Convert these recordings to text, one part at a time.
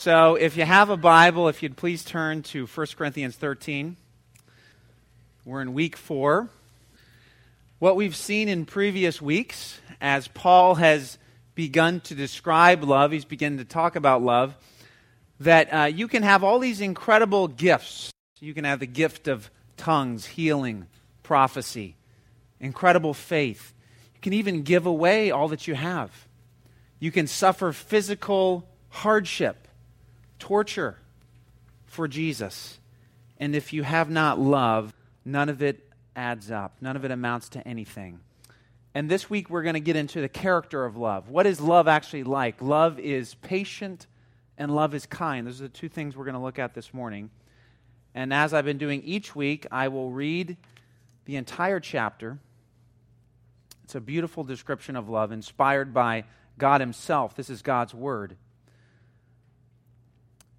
So if you have a Bible, if you'd please turn to 1 Corinthians 13. We're in week 4. What we've seen in previous weeks, as Paul has begun to describe love, he's begun to talk about love, that you can have all these incredible gifts. You can have the gift of tongues, healing, prophecy, incredible faith. You can even give away all that you have. You can suffer physical hardship, torture for Jesus. And if you have not love, none of it adds up. None of it amounts to anything. And this week we're going to get into the character of love. What is love actually like? Love is patient and love is kind. Those are the two things we're going to look at this morning. And as I've been doing each week, I will read the entire chapter. It's a beautiful description of love inspired by God Himself. This is God's Word.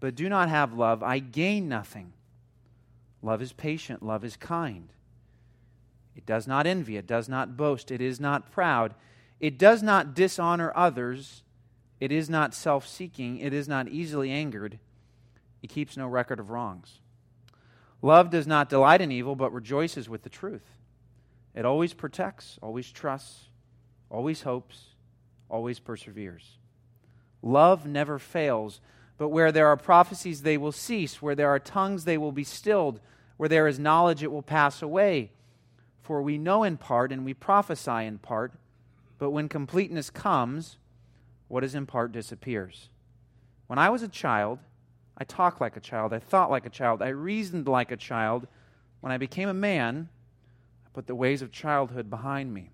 but do not have love, I gain nothing. Love is patient, love is kind. It does not envy, it does not boast, it is not proud. It does not dishonor others, it is not self-seeking, it is not easily angered. It keeps no record of wrongs. Love does not delight in evil, but rejoices with the truth. It always protects, always trusts, always hopes, always perseveres. Love never fails. But where there are prophecies, they will cease. Where there are tongues, they will be stilled. Where there is knowledge, it will pass away. For we know in part, and we prophesy in part. But when completeness comes, what is in part disappears. When I was a child, I talked like a child. I thought like a child. I reasoned like a child. When I became a man, I put the ways of childhood behind me.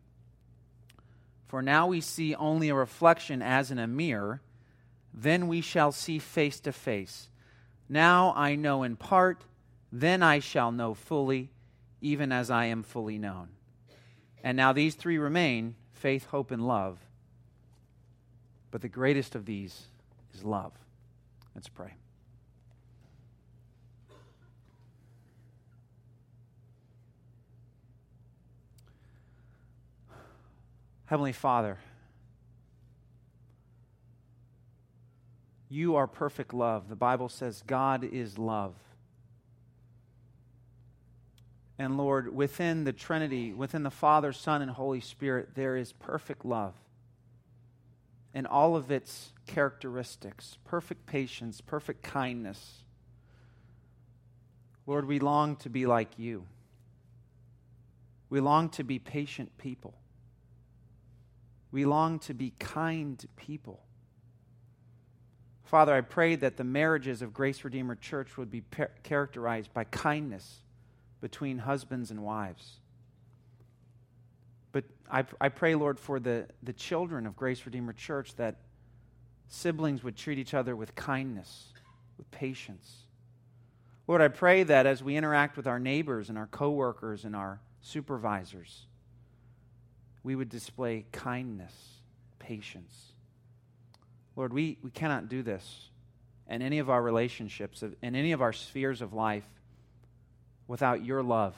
For now we see only a reflection as in a mirror. Then we shall see face to face. Now I know in part, then I shall know fully, even as I am fully known. And now these three remain, faith, hope, and love. But the greatest of these is love. Let's pray. Heavenly Father, You are perfect love. The Bible says God is love. And Lord, within the Trinity, within the Father, Son, and Holy Spirit, there is perfect love and all of its characteristics, perfect patience, perfect kindness. Lord, we long to be like You. We long to be patient people. We long to be kind people. Father, I pray that the marriages of Grace Redeemer Church would be characterized by kindness between husbands and wives. But I pray, Lord, for the children of Grace Redeemer Church, that siblings would treat each other with kindness, with patience. Lord, I pray that as we interact with our neighbors and our coworkers and our supervisors, we would display kindness, patience. Lord, we cannot do this in any of our relationships, in any of our spheres of life, without Your love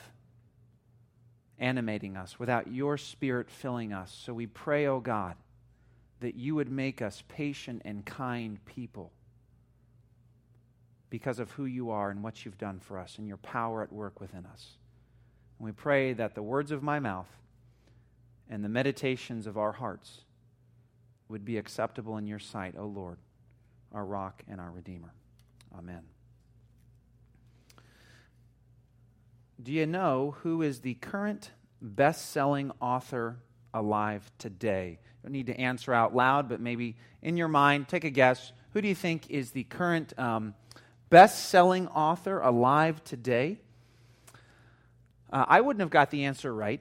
animating us, without Your Spirit filling us. So we pray, oh God, that You would make us patient and kind people because of who You are and what You've done for us and Your power at work within us. And we pray that the words of my mouth and the meditations of our hearts would be acceptable in Your sight, O Lord, our rock and our Redeemer. Amen. Do you know who is the current best-selling author alive today? You don't need to answer out loud, but maybe in your mind, take a guess. Who do you think is the current best-selling author alive today? I wouldn't have got the answer right.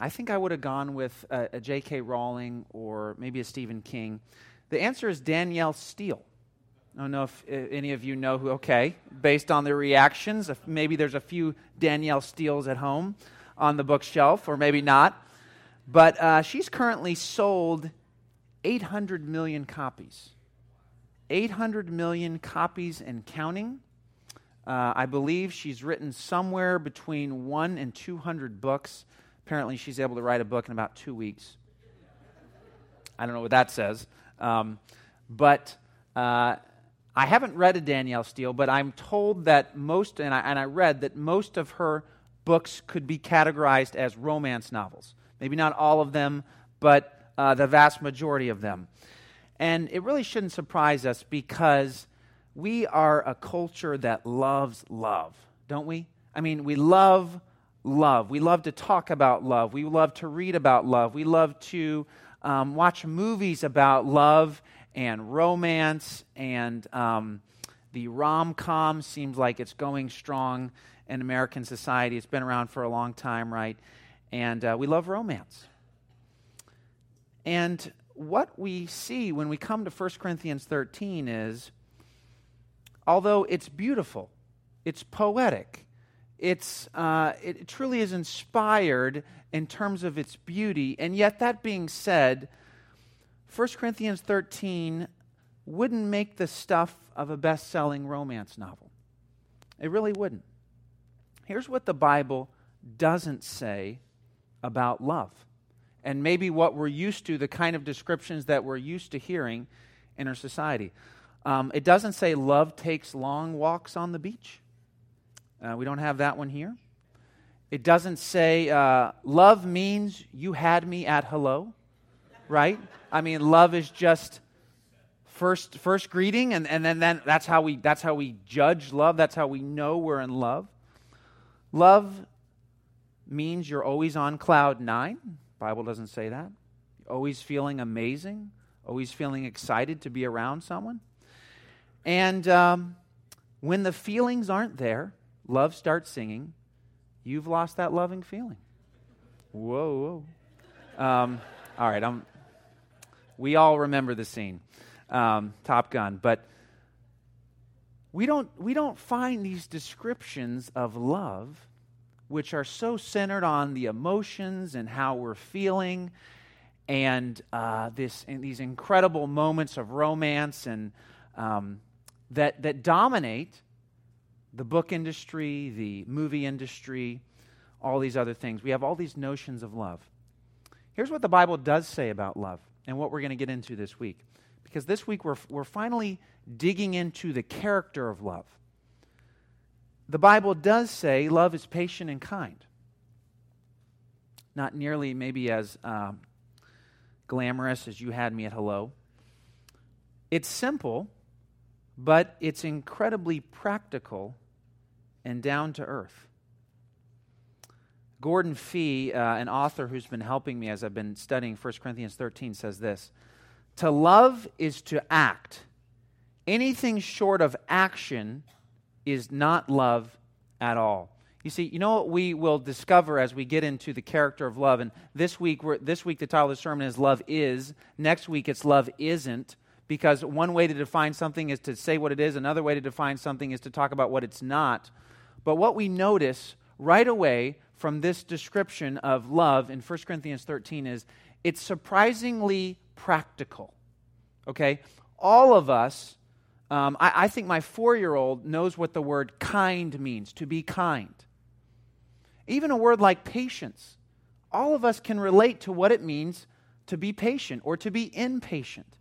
I think I would have gone with a J.K. Rowling or maybe a Stephen King. The answer is Danielle Steel. I don't know if any of you know who, okay, based on their reactions, if maybe there's a few Danielle Steels at home on the bookshelf, or maybe not. But she's currently sold 800 million copies. 800 million copies and counting. I believe she's written somewhere between 1 and 200 books. Apparently, she's able to write a book in about 2 weeks. I don't know what that says. I haven't read a Danielle Steel, but I'm told that most, and I read that most of her books could be categorized as romance novels. Maybe not all of them, but the vast majority of them. And it really shouldn't surprise us because we are a culture that loves love, don't we? I mean, we love love. We love to talk about love. We love to read about love. We love to watch movies about love and romance, and the rom-com seems like it's going strong in American society. It's been around for a long time, right? And we love romance. And what we see when we come to 1 Corinthians 13 is, although it's beautiful, it's poetic, it truly is inspired in terms of its beauty, and yet that being said, 1 Corinthians 13 wouldn't make the stuff of a best-selling romance novel. It really wouldn't. Here's what the Bible doesn't say about love. And maybe what we're used to, the kind of descriptions that we're used to hearing in our society. It doesn't say love takes long walks on the beach. We don't have that one here. It doesn't say love means you had me at hello. Right? I mean, love is just first greeting, and then that's how we judge love. That's how we know we're in love. Love means you're always on cloud nine. Bible doesn't say that. You're always feeling amazing, always feeling excited to be around someone. And when the feelings aren't there, love starts singing, "You've lost that loving feeling." Whoa, whoa. All right, we all remember the scene, Top Gun, but we don't find these descriptions of love, which are so centered on the emotions and how we're feeling, and these incredible moments of romance, and that dominate the book industry, the movie industry, all these other things. We have all these notions of love. Here's what the Bible does say about love, and what we're going to get into this week. Because this week we're finally digging into the character of love. The Bible does say love is patient and kind. Not nearly maybe as glamorous as "you had me at hello." It's simple, but it's incredibly practical and down to earth. Gordon Fee, an author who's been helping me as I've been studying 1 Corinthians 13, says this: "To love is to act. Anything short of action is not love at all." You see, you know what we will discover as we get into the character of love, and this week the title of the sermon is "Love Is." Next week it's "Love Isn't," because one way to define something is to say what it is, another way to define something is to talk about what it's not. But what we notice right away from this description of love in 1 Corinthians 13 is it's surprisingly practical, okay? All of us, I think my 4-year-old knows what the word kind means, to be kind. Even a word like patience, all of us can relate to what it means to be patient or to be impatient.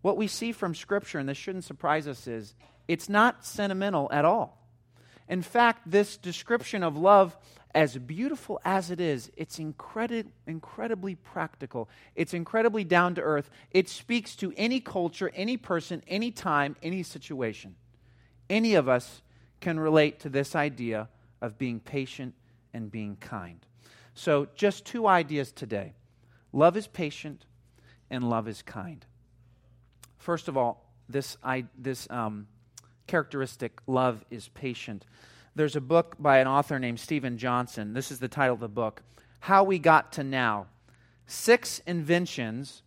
What we see from Scripture, and this shouldn't surprise us, is it's not sentimental at all. In fact, this description of love, as beautiful as it is, it's incredibly practical. It's incredibly down to earth. It speaks to any culture, any person, any time, any situation. Any of us can relate to this idea of being patient and being kind. So just two ideas today. Love is patient and love is kind. First of all, this characteristic, love is patient. There's a book by an author named Stephen Johnson. This is the title of the book, "How We Got to Now: 6 Inventions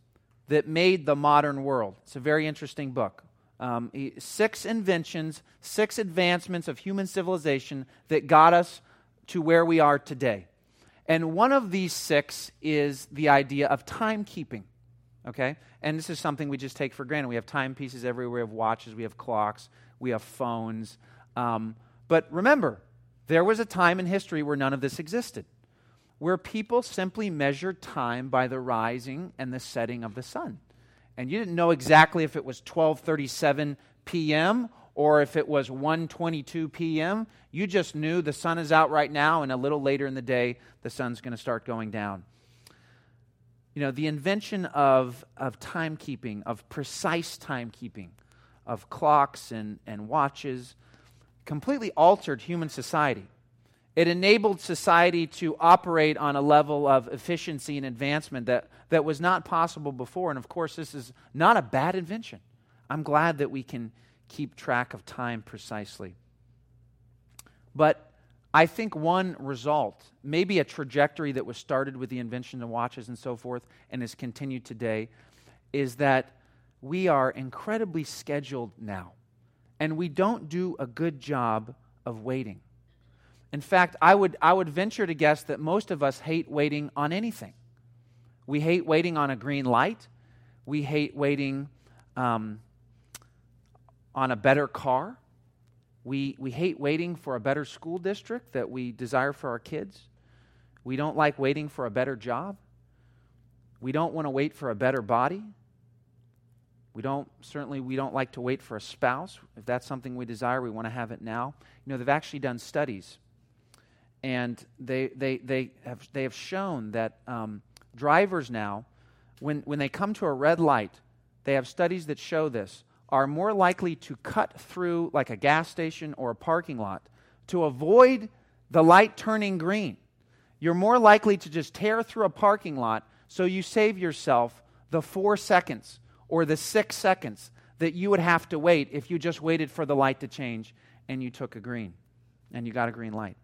That Made the Modern World." It's a very interesting book. Six inventions, six advancements of human civilization that got us to where we are today. And one of these six is the idea of timekeeping, okay? And this is something we just take for granted. We have timepieces everywhere. We have watches. We have clocks. We have phones. But remember, there was a time in history where none of this existed, where people simply measured time by the rising and the setting of the sun. And you didn't know exactly if it was 12:37 p.m. or if it was 1:22 p.m. You just knew the sun is out right now, and a little later in the day, the sun's going to start going down. You know, the invention of timekeeping, of precise timekeeping, of clocks and watches, completely altered human society. It enabled society to operate on a level of efficiency and advancement that was not possible before. And of course, this is not a bad invention. I'm glad that we can keep track of time precisely. But I think one result, maybe a trajectory that was started with the invention of watches and so forth and is continued today, is that we are incredibly scheduled now. And we don't do a good job of waiting. In fact, I would venture to guess that most of us hate waiting on anything. We hate waiting on a green light. We hate waiting on a better car. We hate waiting for a better school district that we desire for our kids. We don't like waiting for a better job. We don't want to wait for a better body. We don't like to wait for a spouse. If that's something we desire, we want to have it now. You know, they've actually done studies. And they have shown that drivers now, when they come to a red light, they have studies that show this, are more likely to cut through like a gas station or a parking lot to avoid the light turning green. You're more likely to just tear through a parking lot, so you save yourself the 4 seconds or the 6 seconds that you would have to wait if you just waited for the light to change and you took a green and you got a green light.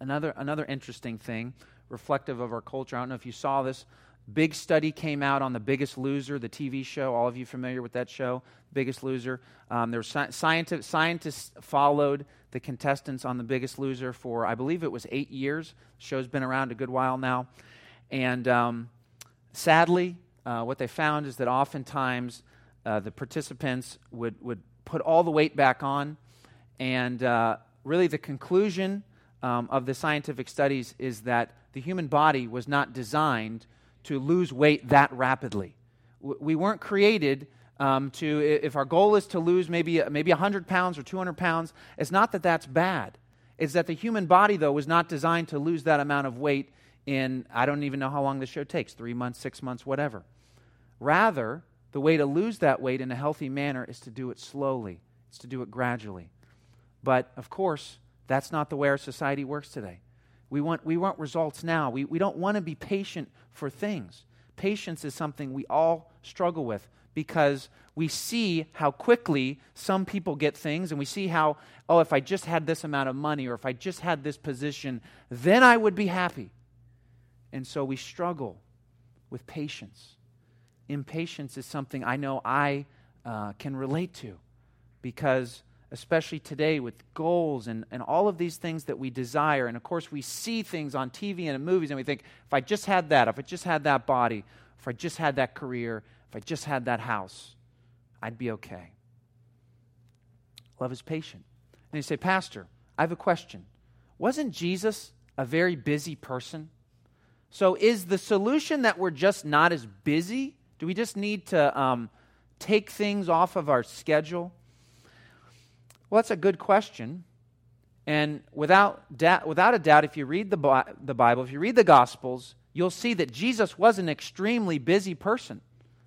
Another interesting thing, reflective of our culture, I don't know if you saw this, big study came out on The Biggest Loser, the TV show. All of you familiar with that show, Biggest Loser? There were scientists followed the contestants on The Biggest Loser for, I believe it was 8 years. The show's been around a good while now. And sadly, what they found is that oftentimes the participants would put all the weight back on. And really the conclusion of the scientific studies is that the human body was not designed to lose weight that rapidly. We weren't created if our goal is to lose maybe 100 pounds or 200 pounds, it's not that that's bad. It's that the human body, though, was not designed to lose that amount of weight in, I don't even know how long the show takes, 3 months, 6 months, whatever. Rather, the way to lose that weight in a healthy manner is to do it slowly. It's to do it gradually. But, of course, that's not the way our society works today. We want results now. We don't want to be patient for things. Patience is something we all struggle with because we see how quickly some people get things, and we see how, if I just had this amount of money or if I just had this position, then I would be happy. And so we struggle with patience. Impatience is something I know I can relate to because especially today with goals and all of these things that we desire. And of course, we see things on TV and in movies and we think, if I just had that, if I just had that body, if I just had that career, if I just had that house, I'd be okay. Love is patient. And you say, Pastor, I have a question. Wasn't Jesus a very busy person? So is the solution that we're just not as busy? Do we just need to take things off of our schedule? Well, that's a good question, and without a doubt, if you read the Bible, if you read the Gospels, you'll see that Jesus was an extremely busy person.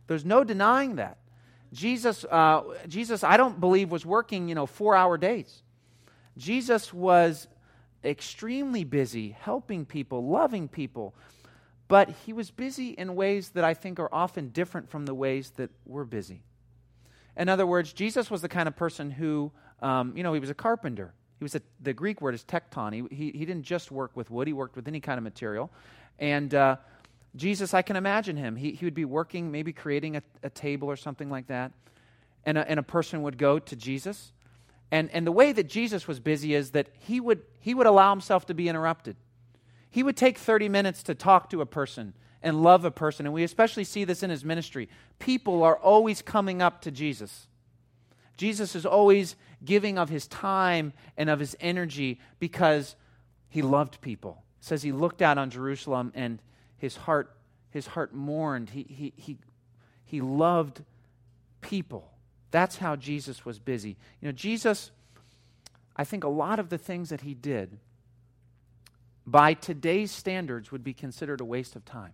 There's no denying that. Jesus, I don't believe, was working 4-hour days. Jesus was extremely busy, helping people, loving people, but he was busy in ways that I think are often different from the ways that we're busy. In other words, Jesus was the kind of person who he was a carpenter. He was the Greek word is tekton. He didn't just work with wood. He worked with any kind of material. And Jesus, I can imagine him. He would be working, maybe creating a table or something like that. and a person would go to Jesus. And the way that Jesus was busy is that he would allow himself to be interrupted. He would take 30 minutes to talk to a person and love a person. And we especially see this in his ministry. People are always coming up to Jesus. Jesus is always giving of his time and of his energy because he loved people. It says he looked out on Jerusalem and his heart mourned. He loved people. That's how Jesus was busy. You know, Jesus, I think a lot of the things that he did by today's standards would be considered a waste of time.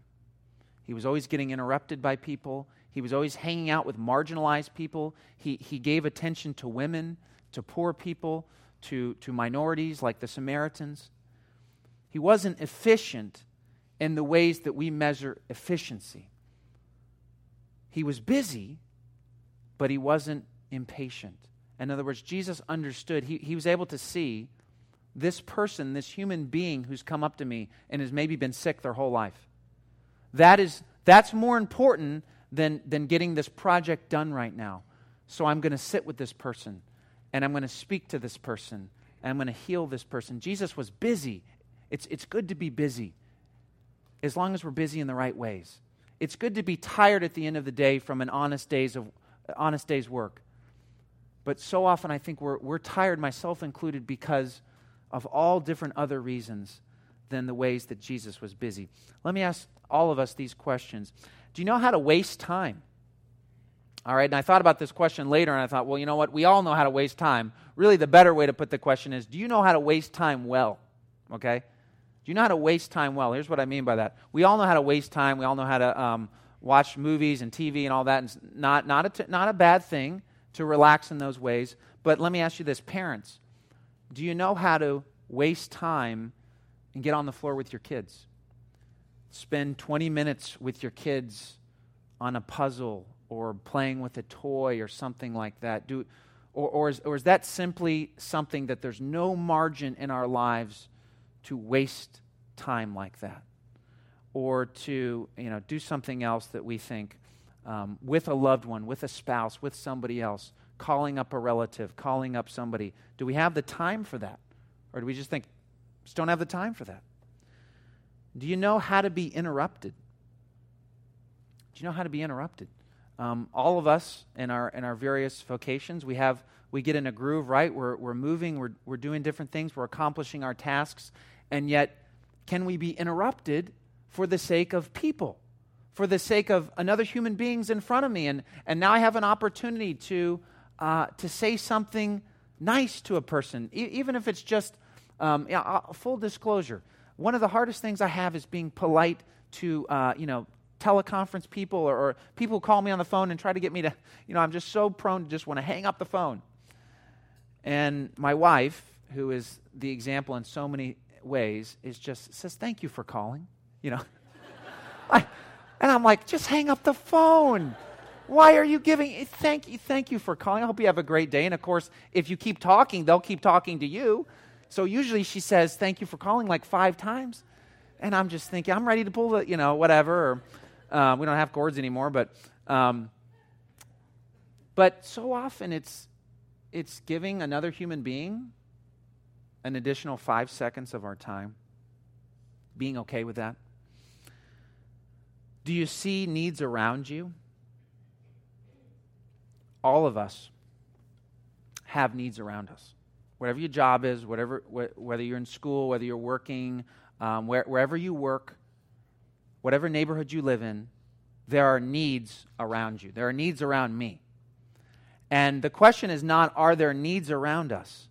He was always getting interrupted by people. He was always hanging out with marginalized people. He gave attention to women, to poor people, to minorities like the Samaritans. He wasn't efficient in the ways that we measure efficiency. He was busy, but he wasn't impatient. In other words, Jesus understood. He was able to see this person, this human being who's come up to me and has maybe been sick their whole life. That's more important than getting this project done right now. So I'm going to sit with this person, and I'm going to speak to this person, and I'm going to heal this person. Jesus was busy. It's good to be busy, as long as we're busy in the right ways. It's good to be tired at the end of the day from an honest day's work. But so often I think we're tired, myself included, because of all different other reasons than the ways that Jesus was busy. Let me ask all of us these questions. Do you know how to waste time? All right, and I thought about this question later, and I thought, well, you know what? We all know how to waste time. Really, the better way to put the question is, do you know how to waste time well? Okay? Do you know how to waste time well? Here's what I mean by that. We all know how to waste time. We all know how to watch movies and TV and all that. And it's not a bad thing to relax in those ways. But let me ask you this, parents. Do you know how to waste time and get on the floor with your kids? Spend 20 minutes with your kids on a puzzle or playing with a toy or something like that. Or is that simply something that there's no margin in our lives to waste time like that? Or to, you know, do something else that we think with a loved one, with a spouse, with somebody else, calling up a relative, calling up somebody. Do we have the time for that? Or do we just think, just don't have the time for that? Do you know how to be interrupted? Do you know how to be interrupted? All of us in our various vocations, we get in a groove, right? We're moving, we're doing different things, we're accomplishing our tasks, and yet can we be interrupted for the sake of people, for the sake of another human beings in front of me? And now I have an opportunity to say something nice to a person, even if it's just full disclosure. One of the hardest things I have is being polite to teleconference people or people who call me on the phone and try to get me to, I'm just so prone to just want to hang up the phone. And my wife, who is the example in so many ways, says, "Thank you for calling," and I'm like, just hang up the phone. Why are you giving? Thank you for calling. I hope you have a great day. And of course, if you keep talking, they'll keep talking to you. So usually she says, "Thank you for calling," like 5 times. And I'm just thinking, I'm ready to pull the, whatever. Or we don't have cords anymore. But so often it's giving another human being an additional 5 seconds of our time. Being okay with that. Do you see needs around you? All of us have needs around us. Whatever your job is, whether you're in school, whether you're working, wherever you work, whatever neighborhood you live in, there are needs around you. There are needs around me. And the question is not, are there needs around us?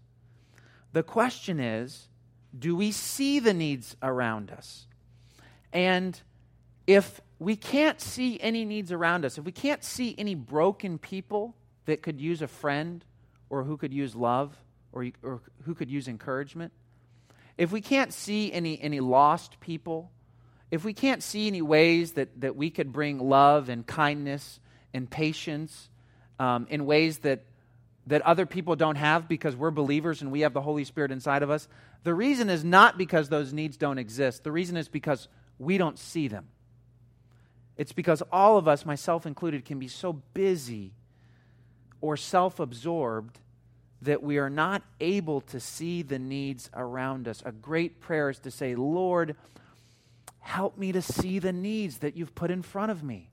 The question is, do we see the needs around us? And if we can't see any needs around us, if we can't see any broken people that could use a friend or who could use love or who could use encouragement, if we can't see any lost people, if we can't see any ways that we could bring love and kindness and patience in ways that other people don't have because we're believers and we have the Holy Spirit inside of us, the reason is not because those needs don't exist. The reason is because we don't see them. It's because all of us, myself included, can be so busy or self-absorbed that we are not able to see the needs around us. A great prayer is to say, Lord, help me to see the needs that you've put in front of me.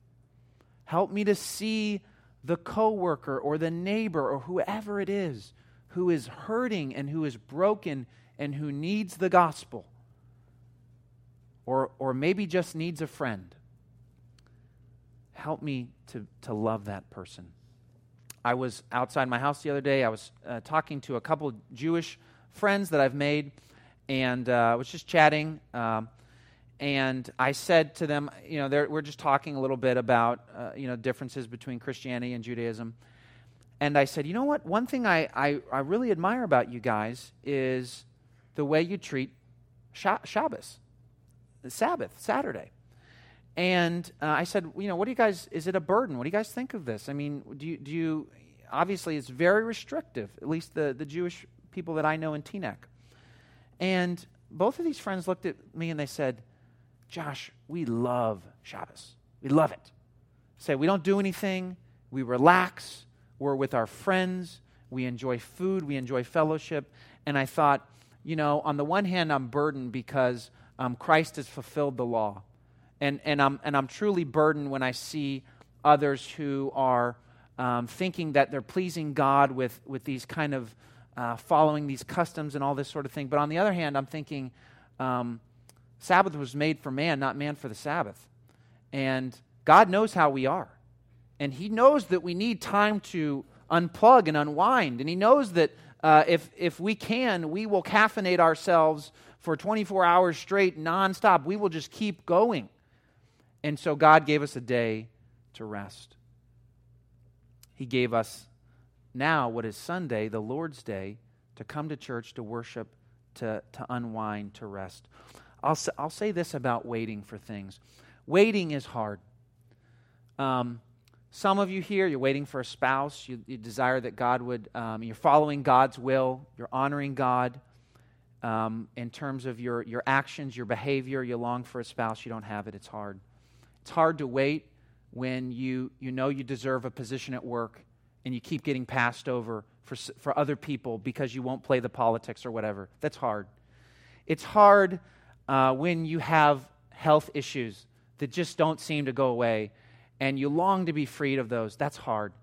Help me to see the coworker or the neighbor or whoever it is who is hurting and who is broken and who needs the gospel, or maybe just needs a friend. Help me to love that person. I was outside my house the other day. I was talking to a couple Jewish friends that I've made, and I was just chatting. And I said to them, you know, we're just talking a little bit about, differences between Christianity and Judaism. And I said, you know what? One thing I really admire about you guys is the way you treat Shabbos, the Sabbath, Saturday. And I said, what do you guys, is it a burden? What do you guys think of this? I mean, do you obviously it's very restrictive, at least the Jewish people that I know in Teaneck. And both of these friends looked at me and they said, Josh, we love Shabbos. We love it. Say, we don't do anything. We relax. We're with our friends. We enjoy food. We enjoy fellowship. And I thought, on the one hand, I'm burdened because Christ has fulfilled the law. And I'm truly burdened when I see others who are thinking that they're pleasing God with these kind of following these customs and all this sort of thing. But on the other hand, I'm thinking, Sabbath was made for man, not man for the Sabbath. And God knows how we are. And he knows that we need time to unplug and unwind. And he knows that if we can, we will caffeinate ourselves for 24 hours straight, nonstop. We will just keep going. And so God gave us a day to rest. He gave us now what is Sunday, the Lord's Day, to come to church, to worship, to unwind, to rest. I'll say this about waiting for things. Waiting is hard. Some of you here, you're waiting for a spouse. You desire that God would, you're following God's will. You're honoring God in terms of your actions, your behavior. You long for a spouse. You don't have it. It's hard. It's hard to wait when you know you deserve a position at work and you keep getting passed over for other people because you won't play the politics or whatever. That's hard. It's hard when you have health issues that just don't seem to go away and you long to be freed of those. That's hard.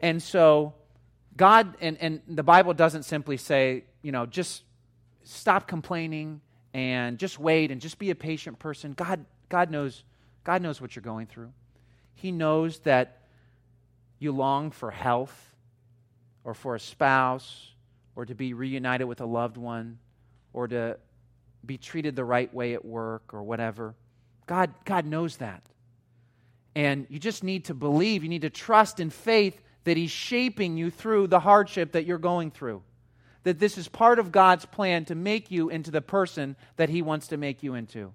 And so God, and the Bible doesn't simply say, just stop complaining and just wait and just be a patient person. God knows what you're going through. He knows that you long for health or for a spouse or to be reunited with a loved one or to be treated the right way at work or whatever. God knows that. And you just need to believe, you need to trust in faith that he's shaping you through the hardship that you're going through. That this is part of God's plan to make you into the person that he wants to make you into.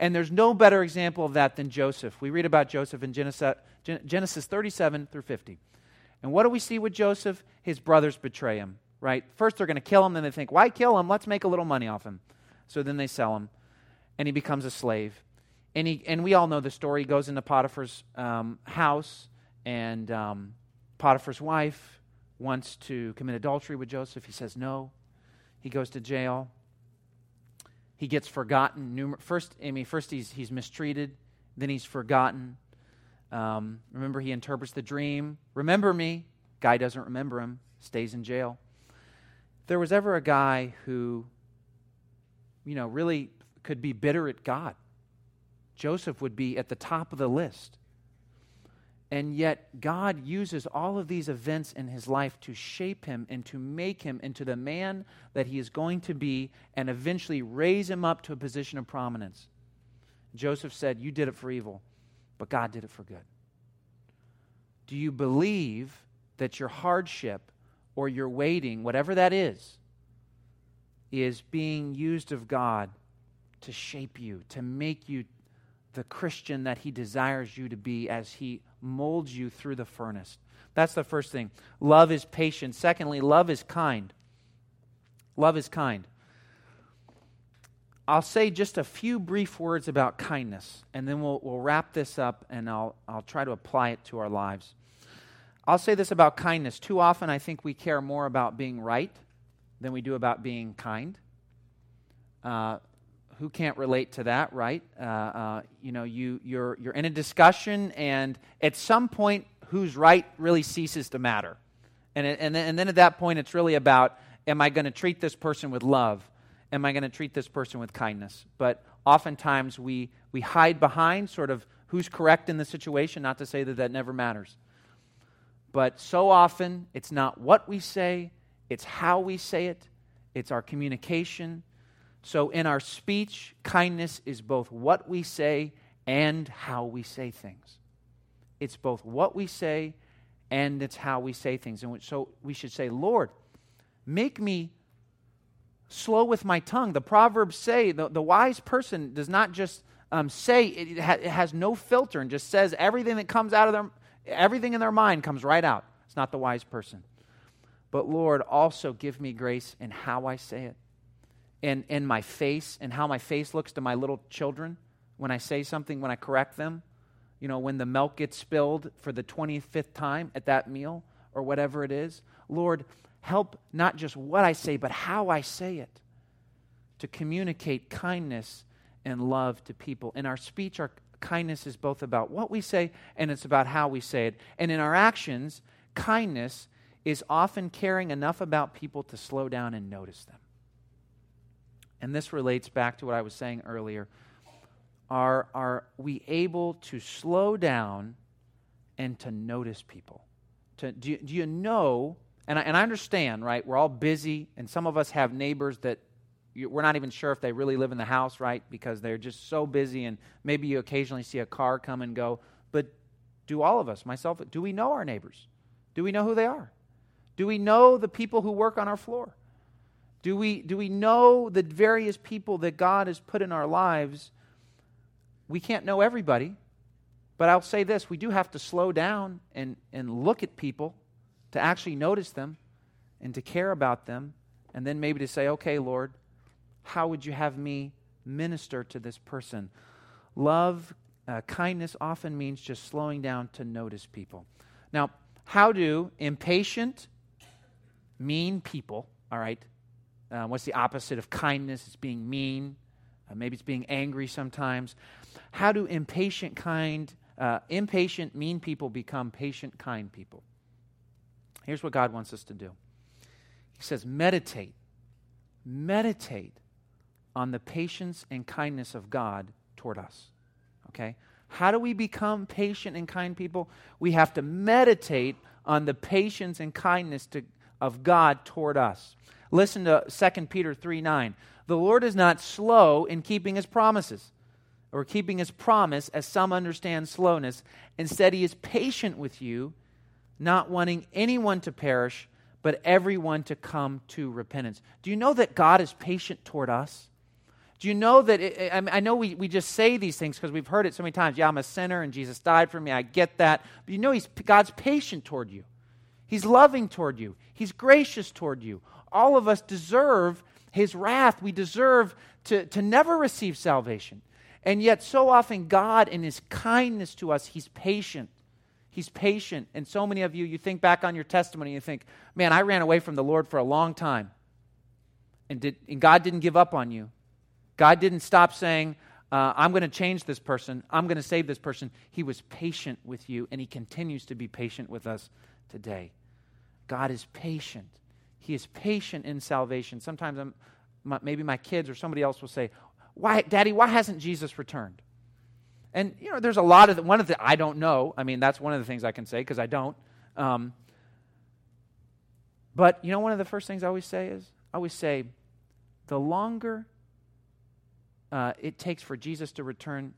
And there's no better example of that than Joseph. We read about Joseph in Genesis 37 through 50. And what do we see with Joseph? His brothers betray him, right? First they're going to kill him, then they think, why kill him? Let's make a little money off him. So then they sell him, and he becomes a slave. And we all know the story. He goes into Potiphar's house, and Potiphar's wife wants to commit adultery with Joseph. He says no. He goes to jail. He gets forgotten. First he's mistreated, then he's forgotten. Remember, he interprets the dream. Remember me. Guy doesn't remember him, stays in jail. If there was ever a guy who really could be bitter at God, Joseph would be at the top of the list. And yet God uses all of these events in his life to shape him and to make him into the man that he is going to be and eventually raise him up to a position of prominence. Joseph said, you did it for evil, but God did it for good. Do you believe that your hardship or your waiting, whatever that is being used of God to shape you, to make you the Christian that he desires you to be as he molds you through the furnace? That's the first thing. Love is patient. Secondly, love is kind. Love is kind. I'll say just a few brief words about kindness, and then we'll wrap this up, and I'll try to apply it to our lives. I'll say this about kindness. Too often I think we care more about being right than we do about being kind. Who can't relate to that, right? You're in a discussion, and at some point, who's right really ceases to matter. And then at that point, it's really about, am I going to treat this person with love? Am I going to treat this person with kindness? But oftentimes, we hide behind sort of who's correct in the situation, not to say that that never matters. But so often, it's not what we say, it's how we say it, it's our communication. So in our speech, kindness is both what we say and how we say things. It's both what we say and it's how we say things. And so we should say, Lord, make me slow with my tongue. The Proverbs say the wise person does not just say, it has no filter and just says everything that comes out of their, everything in their mind comes right out. It's not the wise person. But Lord, also give me grace in how I say it. And my face, and how my face looks to my little children when I say something, when I correct them, you know, when the milk gets spilled for the 25th time at that meal or whatever it is. Lord, help not just what I say, but how I say it to communicate kindness and love to people. In our speech, our kindness is both about what we say and it's about how we say it. And in our actions, kindness is often caring enough about people to slow down and notice them. And this relates back to what I was saying earlier. Are we able to slow down and to notice people? Do you know, and I understand, right, we're all busy, and some of us have neighbors that we're not even sure if they really live in the house, right, because they're just so busy, and maybe you occasionally see a car come and go. But do all of us, myself, do we know our neighbors? Do we know who they are? Do we know the people who work on our floor? Do we know the various people that God has put in our lives? We can't know everybody, but I'll say this. We do have to slow down and look at people to actually notice them and to care about them, and then maybe to say, okay, Lord, how would you have me minister to this person? Love, kindness often means just slowing down to notice people. Now, how do impatient, mean people, all right, what's the opposite of kindness? It's being mean. Maybe it's being angry sometimes. How do impatient, mean people become patient, kind people? Here's what God wants us to do. He says, meditate on the patience and kindness of God toward us. Okay? How do we become patient and kind people? We have to meditate on the patience and kindness of God toward us. Listen to 2 Peter 3:9. The Lord is not slow in keeping his promises, or keeping his promise, as some understand slowness. Instead, he is patient with you, not wanting anyone to perish, but everyone to come to repentance. Do you know that God is patient toward us? Do you know that, I know we just say these things because we've heard it so many times. Yeah, I'm a sinner and Jesus died for me. I get that. But you know God's patient toward you. He's loving toward you. He's gracious toward you. All of us deserve his wrath. We deserve to never receive salvation. And yet so often God, in his kindness to us, he's patient. He's patient. And so many of you think back on your testimony and you think, man, I ran away from the Lord for a long time. And God didn't give up on you. God didn't stop saying, I'm going to change this person. I'm going to save this person. He was patient with you, and he continues to be patient with us today. God is patient. He is patient in salvation. Sometimes maybe my kids or somebody else will say, "Why, Daddy, why hasn't Jesus returned?" And you know, there's a lot of I don't know. I mean, that's one of the things I can say because I don't. But you know, one of the first things I always say, the longer it takes for Jesus to return,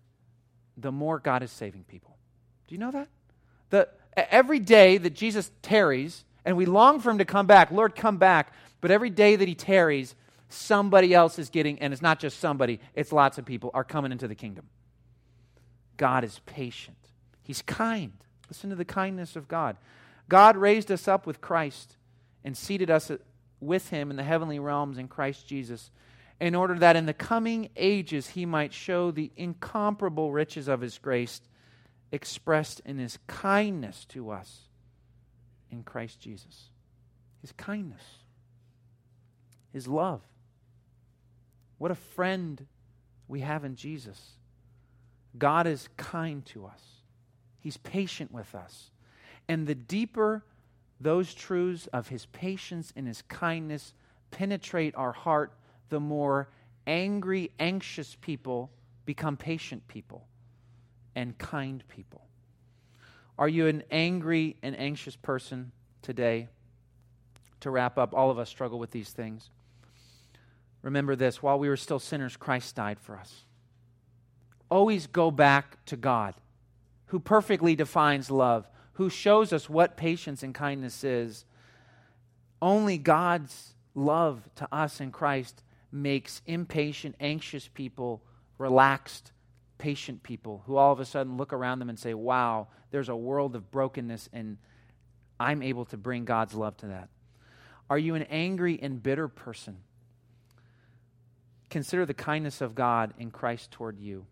the more God is saving people. Do you know that? Every day that Jesus tarries, and we long for him to come back. Lord, come back. But every day that he tarries, somebody else is getting, and it's not just somebody, it's lots of people are coming into the kingdom. God is patient. He's kind. Listen to the kindness of God. God raised us up with Christ and seated us with him in the heavenly realms in Christ Jesus, in order that in the coming ages he might show the incomparable riches of his grace expressed in his kindness to us in Christ Jesus. His kindness. His love. What a friend we have in Jesus. God is kind to us. He's patient with us. And the deeper those truths of his patience and his kindness penetrate our heart, the more angry, anxious people become patient people and kind people. Are you an angry and anxious person today? To wrap up, all of us struggle with these things. Remember this, while we were still sinners, Christ died for us. Always go back to God, who perfectly defines love, who shows us what patience and kindness is. Only God's love to us in Christ makes impatient, anxious people relaxed, patient people who all of a sudden look around them and say, wow, there's a world of brokenness and I'm able to bring God's love to that. Are you an angry and bitter person? Consider the kindness of God in Christ toward you.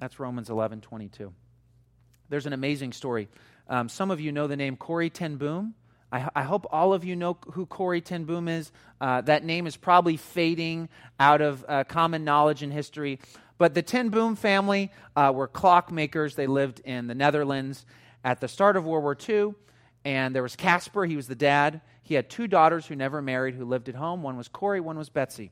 That's Romans 11:22. There's an amazing story. Some of you know the name Corrie ten Boom. I hope all of you know who Corrie ten Boom is. That name is probably fading out of common knowledge in history. But the Ten Boom family were clockmakers. They lived in the Netherlands at the start of World War II. And there was Casper. He was the dad. He had two daughters who never married, who lived at home. One was Corrie, one was Betsy.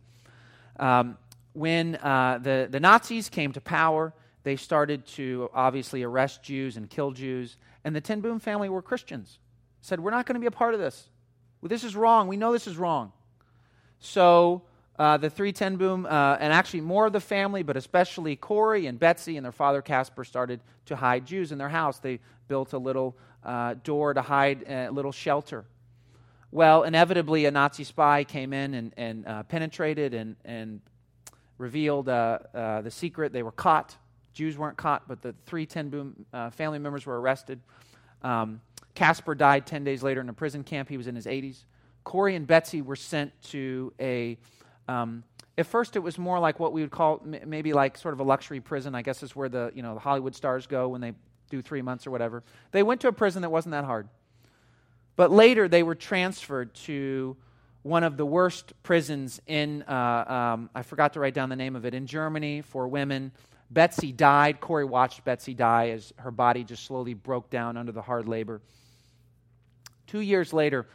When the Nazis came to power, they started to obviously arrest Jews and kill Jews. And the Ten Boom family were Christians. Said, we're not going to be a part of this. Well, this is wrong. We know this is wrong. So the three Ten Boom, and actually more of the family, but especially Corrie and Betsy and their father Casper started to hide Jews in their house. They built a little door to hide a little shelter. Well, inevitably, a Nazi spy came in and penetrated and revealed the secret. They were caught. Jews weren't caught, but the three Ten Boom family members were arrested. Casper died 10 days later in a prison camp. He was in his 80s. Corrie and Betsy were sent to a... at first, it was more like what we would call maybe like sort of a luxury prison. I guess is where the Hollywood stars go when they do 3 months or whatever. They went to a prison that wasn't that hard. But later, they were transferred to one of the worst prisons in, I forgot to write down the name of it, in Germany for women. Betsy died. Corrie watched Betsy die as her body just slowly broke down under the hard labor. 2 years later,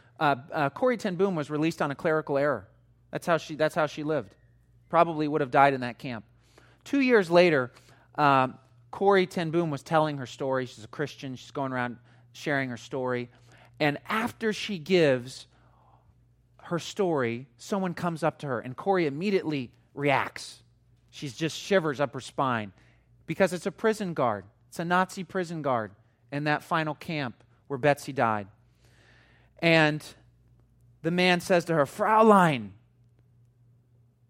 Corrie ten Boom was released on a clerical error. That's how she lived. Probably would have died in that camp. 2 years later, Corrie ten Boom was telling her story. She's a Christian. She's going around sharing her story. And after she gives her story, someone comes up to her, and Corrie immediately reacts. She just shivers up her spine because it's a prison guard. It's a Nazi prison guard in that final camp where Betsy died. And the man says to her, Fräulein,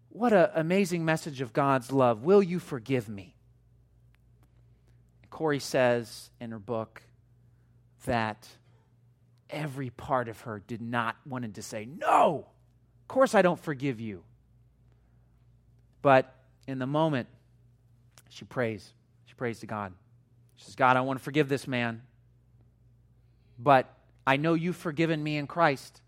what an amazing message of God's love. Will you forgive me? And Corrie says in her book that every part of her did not wanted to say, no, of course I don't forgive you. But in the moment, she prays. She prays to God. She says, God, I want to forgive this man, but I know you've forgiven me in Christ.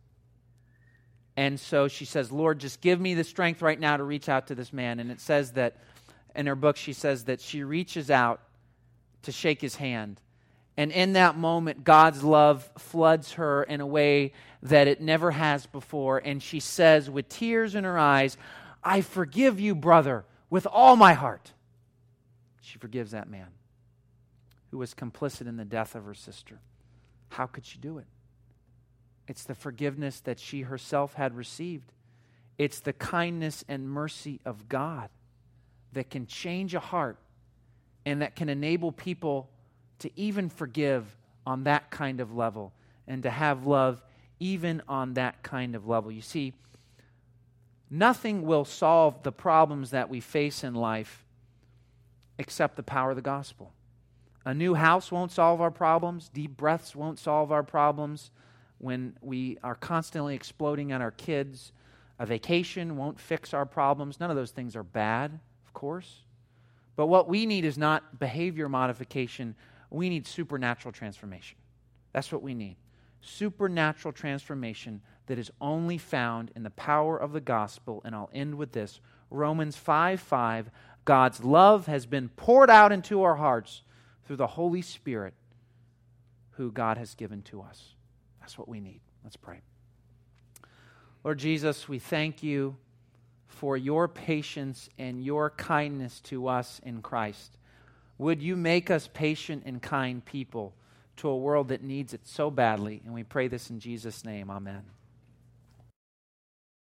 And so she says, Lord, just give me the strength right now to reach out to this man. And it says that in her book, she says that she reaches out to shake his hand. And in that moment, God's love floods her in a way that it never has before. And she says with tears in her eyes, I forgive you, brother, with all my heart. She forgives that man who was complicit in the death of her sister. How could she do it? It's the forgiveness that she herself had received. It's the kindness and mercy of God that can change a heart and that can enable people to even forgive on that kind of level and to have love even on that kind of level. You see, nothing will solve the problems that we face in life except the power of the gospel. A new house won't solve our problems. Deep breaths won't solve our problems. When we are constantly exploding at our kids, a vacation won't fix our problems. None of those things are bad, of course. But what we need is not behavior modification. We need supernatural transformation. That's what we need. supernatural transformation that is only found in the power of the gospel. And I'll end with this. Romans 5:5, God's love has been poured out into our hearts through the Holy Spirit who God has given to us. That's what we need. Let's pray. Lord Jesus, we thank you for your patience and your kindness to us in Christ. Would you make us patient and kind people to a world that needs it so badly? And we pray this in Jesus' name. Amen.